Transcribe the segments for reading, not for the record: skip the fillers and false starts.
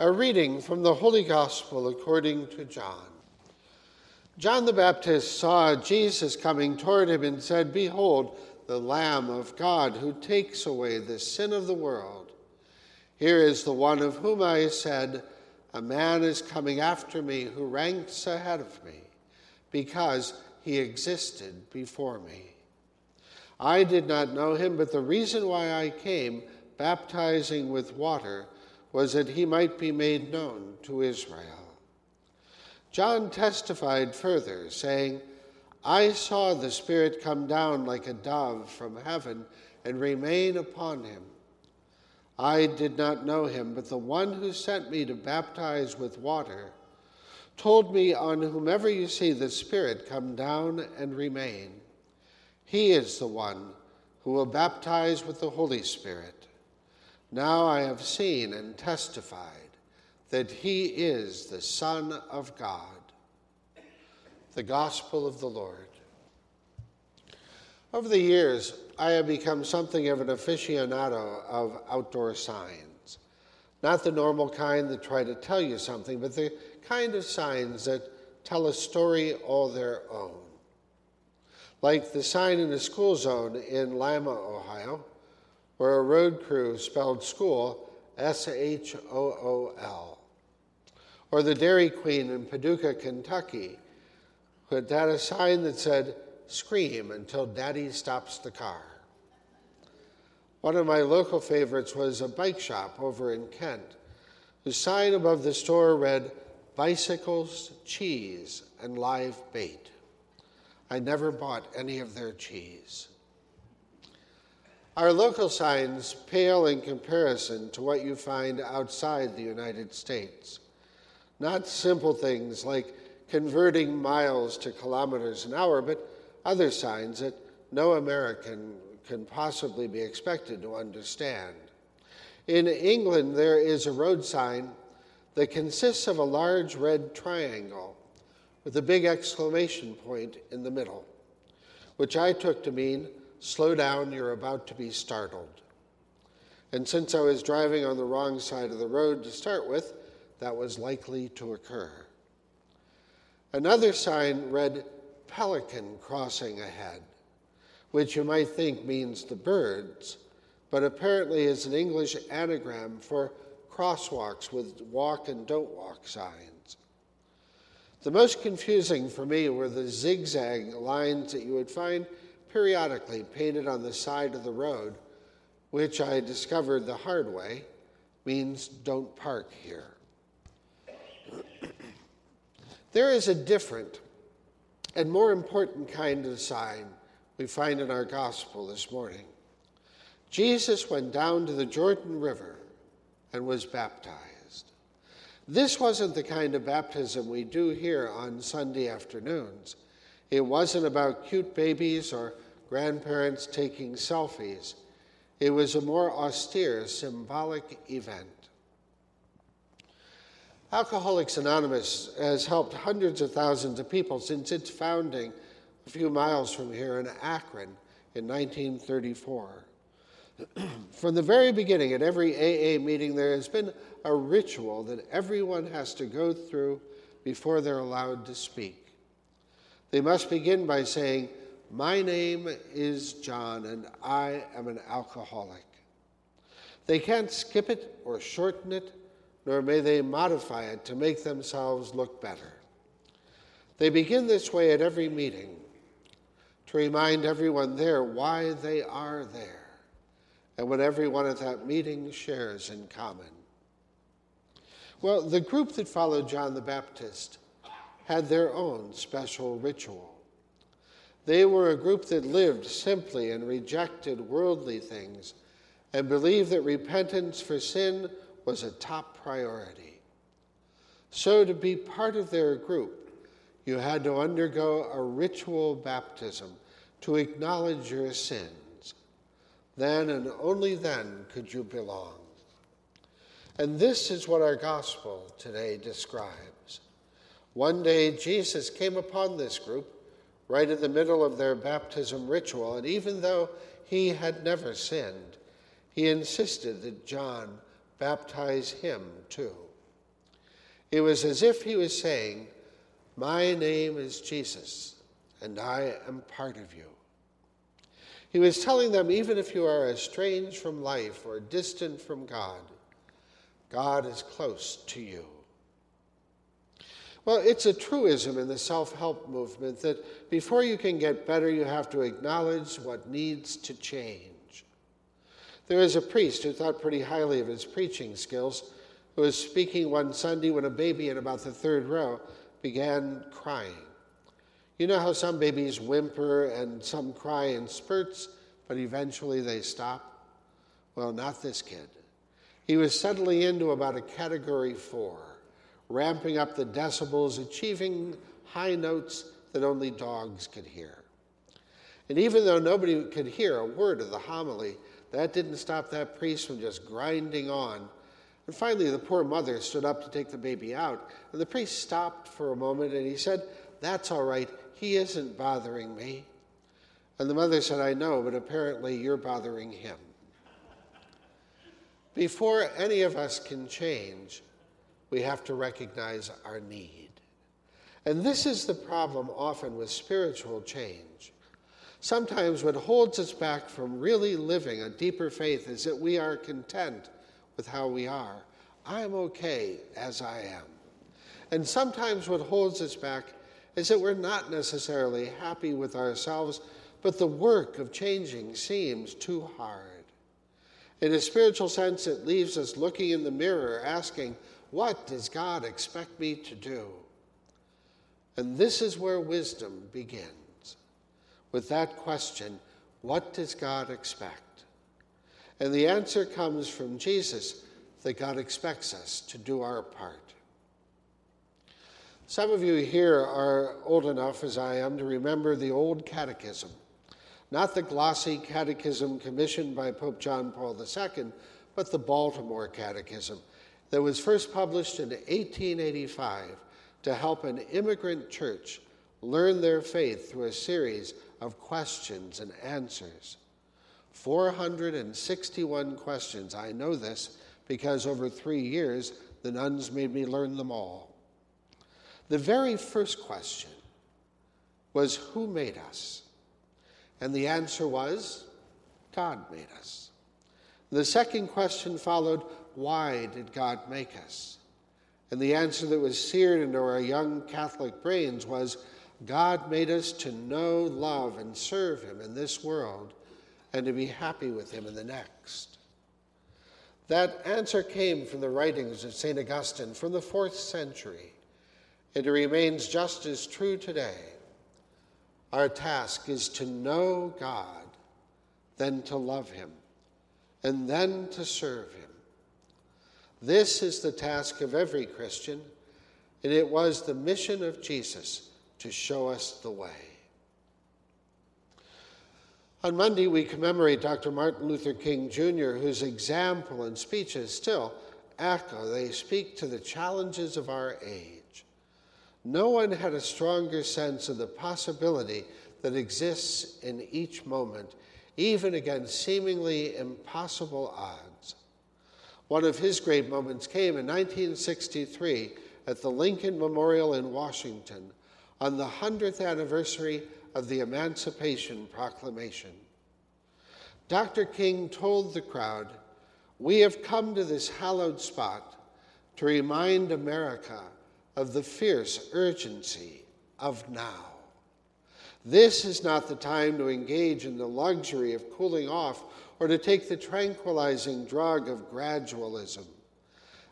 A reading from the Holy Gospel according to John. John the Baptist saw Jesus coming toward him and said, "Behold, the Lamb of God who takes away the sin of the world. Here is the one of whom I said, 'A man is coming after me who ranks ahead of me, because he existed before me.' I did not know him, but the reason why I came, baptizing with water, was that he might be made known to Israel." John testified further, saying, "I saw the Spirit come down like a dove from heaven and remain upon him. I did not know him, but the one who sent me to baptize with water told me, 'On whomever you see the Spirit come down and remain, he is the one who will baptize with the Holy Spirit.' Now I have seen and testified that he is the Son of God." The Gospel of the Lord. Over the years, I have become something of an aficionado of outdoor signs. Not the normal kind that try to tell you something, but the kind of signs that tell a story all their own. Like the sign in the school zone in Lima, Ohio, where a road crew spelled school S-H-O-O-L. Or the Dairy Queen in Paducah, Kentucky, who had a sign that said, "Scream until Daddy stops the car." One of my local favorites was a bike shop over in Kent, whose sign above the store read, "Bicycles, cheese, and live bait." I never bought any of their cheese. Our local signs pale in comparison to what you find outside the United States. Not simple things like converting miles to kilometers an hour, but other signs that no American can possibly be expected to understand. In England, there is a road sign that consists of a large red triangle with a big exclamation point in the middle, which I took to mean, "Slow down, you're about to be startled." And since I was driving on the wrong side of the road to start with, that was likely to occur. Another sign read, "Pelican crossing ahead," which you might think means the birds, but apparently is an English anagram for crosswalks with walk and don't walk signs. The most confusing for me were the zigzag lines that you would find periodically painted on the side of the road, which I discovered the hard way means "Don't park here." There is a different and more important kind of sign we find in our gospel this morning. Jesus went down to the Jordan River and was baptized. This wasn't the kind of baptism we do here on Sunday afternoons. It wasn't about cute babies or grandparents taking selfies. It was a more austere, symbolic event. Alcoholics Anonymous has helped hundreds of thousands of people since its founding a few miles from here in Akron in 1934. From the very beginning, at every AA meeting, there has been a ritual that everyone has to go through before they're allowed to speak. They must begin by saying, "My name is John, and I am an alcoholic." They can't skip it or shorten it, nor may they modify it to make themselves look better. They begin this way at every meeting to remind everyone there why they are there and what everyone at that meeting shares in common. Well, the group that followed John the Baptist had their own special ritual. They were a group that lived simply and rejected worldly things and believed that repentance for sin was a top priority. So to be part of their group, you had to undergo a ritual baptism to acknowledge your sins. Then and only then could you belong. And this is what our gospel today describes. One day, Jesus came upon this group right in the middle of their baptism ritual, and even though he had never sinned, he insisted that John baptize him too. It was as if he was saying, my name is Jesus, and I am part of you. He was telling them, even if you are estranged from life or distant from God, God is close to you. Well, it's a truism in the self-help movement that before you can get better, you have to acknowledge what needs to change. There was a priest who thought pretty highly of his preaching skills, who was speaking one Sunday when a baby in about the third row began crying. You know how some babies whimper and some cry in spurts, but eventually they stop? Well, not this kid. He was settling into about a category 4, ramping up the decibels, achieving high notes that only dogs could hear. And even though nobody could hear a word of the homily, that didn't stop that priest from just grinding on. And finally, the poor mother stood up to take the baby out, and the priest stopped for a moment, and he said, "That's all right, he isn't bothering me." And the mother said, "I know, but apparently you're bothering him." Before any of us can change, we have to recognize our need. And this is the problem often with spiritual change. Sometimes what holds us back from really living a deeper faith is that we are content with how we are. I'm okay as I am. And sometimes what holds us back is that we're not necessarily happy with ourselves, but the work of changing seems too hard. In a spiritual sense, it leaves us looking in the mirror, asking, what does God expect me to do? And this is where wisdom begins, with that question, what does God expect? And the answer comes from Jesus, that God expects us to do our part. Some of you here are old enough, as I am, to remember the old catechism, not the glossy catechism commissioned by Pope John Paul II, but the Baltimore Catechism, that was first published in 1885 to help an immigrant church learn their faith through a series of questions and answers. 461 questions. I know this because over 3 years, the nuns made me learn them all. The very first question was, who made us? And the answer was, God made us. The second question followed, why did God make us? And the answer that was seared into our young Catholic brains was, God made us to know, love, and serve him in this world, and to be happy with him in the next. That answer came from the writings of St. Augustine from the 4th century, and it remains just as true today. Our task is to know God, then to love him, and then to serve him. This is the task of every Christian, and it was the mission of Jesus to show us the way. On Monday, we commemorate Dr. Martin Luther King Jr., whose example and speeches still echo. They speak to the challenges of our age. No one had a stronger sense of the possibility that exists in each moment, even against seemingly impossible odds. One of his great moments came in 1963 at the Lincoln Memorial in Washington on the 100th anniversary of the Emancipation Proclamation. Dr. King told the crowd, "We have come to this hallowed spot to remind America of the fierce urgency of now. This is not the time to engage in the luxury of cooling off or to take the tranquilizing drug of gradualism.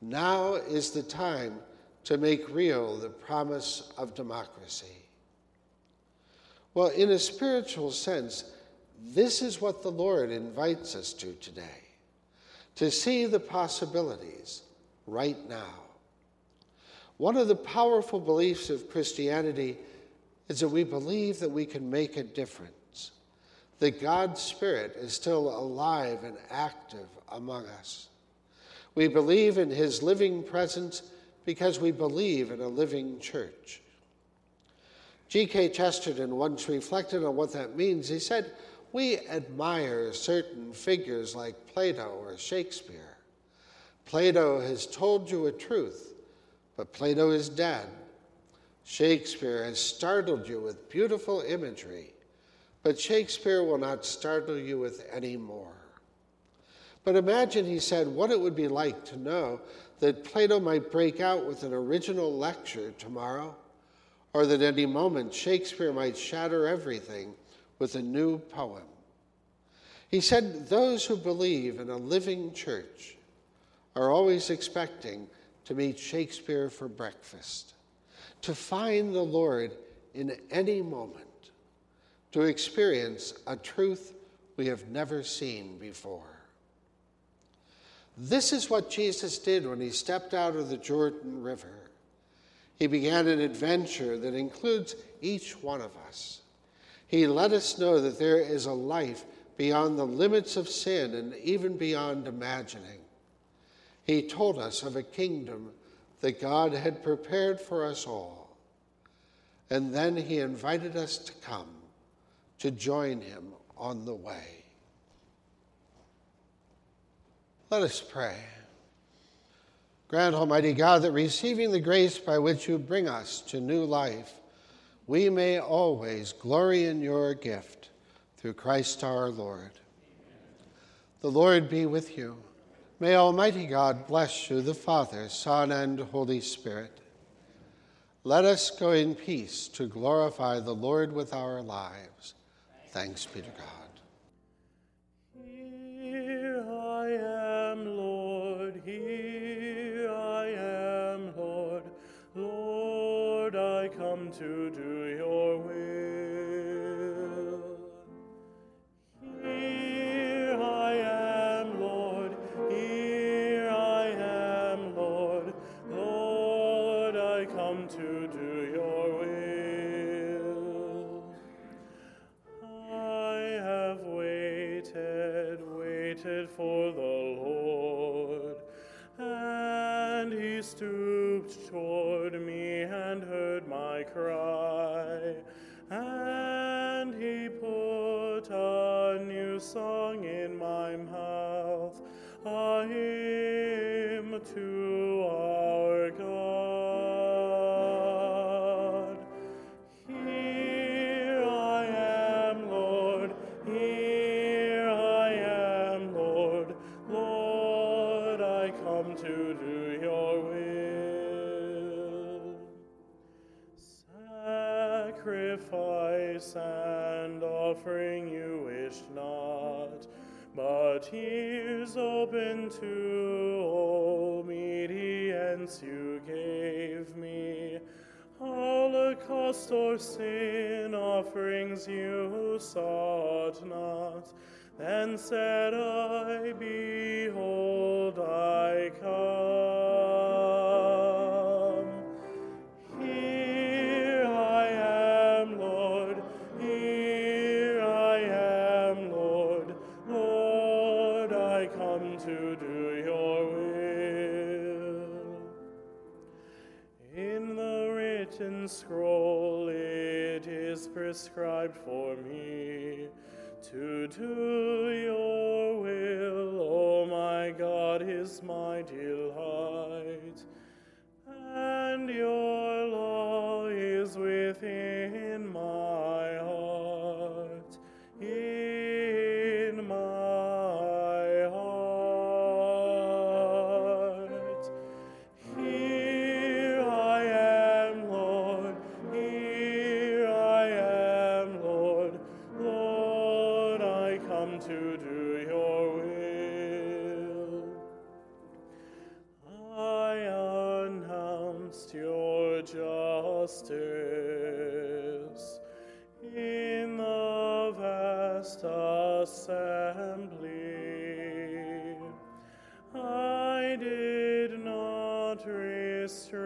Now is the time to make real the promise of democracy." Well, in a spiritual sense, this is what the Lord invites us to today, to see the possibilities right now. One of the powerful beliefs of Christianity is that we believe that we can make a difference, that God's Spirit is still alive and active among us. We believe in his living presence because we believe in a living church. G.K. Chesterton once reflected on what that means. He said, "We admire certain figures like Plato or Shakespeare. Plato has told you a truth, But Plato is dead. Shakespeare has startled you with beautiful imagery, but Shakespeare will not startle you with any more. But imagine, he said, what it would be like to know that Plato might break out with an original lecture tomorrow, or that at any moment Shakespeare might shatter everything with a new poem. He said, those who believe in a living church are always expecting to meet Shakespeare for breakfast, to find the Lord in any moment, to experience a truth we have never seen before. This is what Jesus did when he stepped out of the Jordan River. He began an adventure that includes each one of us. He let us know that there is a life beyond the limits of sin and even beyond imagining. He told us of a kingdom that God had prepared for us all. And then he invited us to come, to join him on the way. Let us pray. Grant, Almighty God, that receiving the grace by which you bring us to new life, we may always glory in your gift, through Christ our Lord. Amen. The Lord be with you. May Almighty God bless you, the Father, Son, and Holy Spirit. Let us go in peace to glorify the Lord with our lives. Thanks be to God. Here I am, Lord, here I am, Lord. Lord, I come to do your will. To do your will. I have waited for the Lord, and he stooped toward me and heard my cry, and he put a new song in my mouth, a hymn to our God. And offering you wish not, but ears open to all obedience you gave me. Holocaust or sin offerings you sought not. Then said I, behold, I come. To do your will. In the written scroll it is prescribed for me to do your will, O my God is my delight, and your law is within my heart. In the vast assembly, I did not restrain.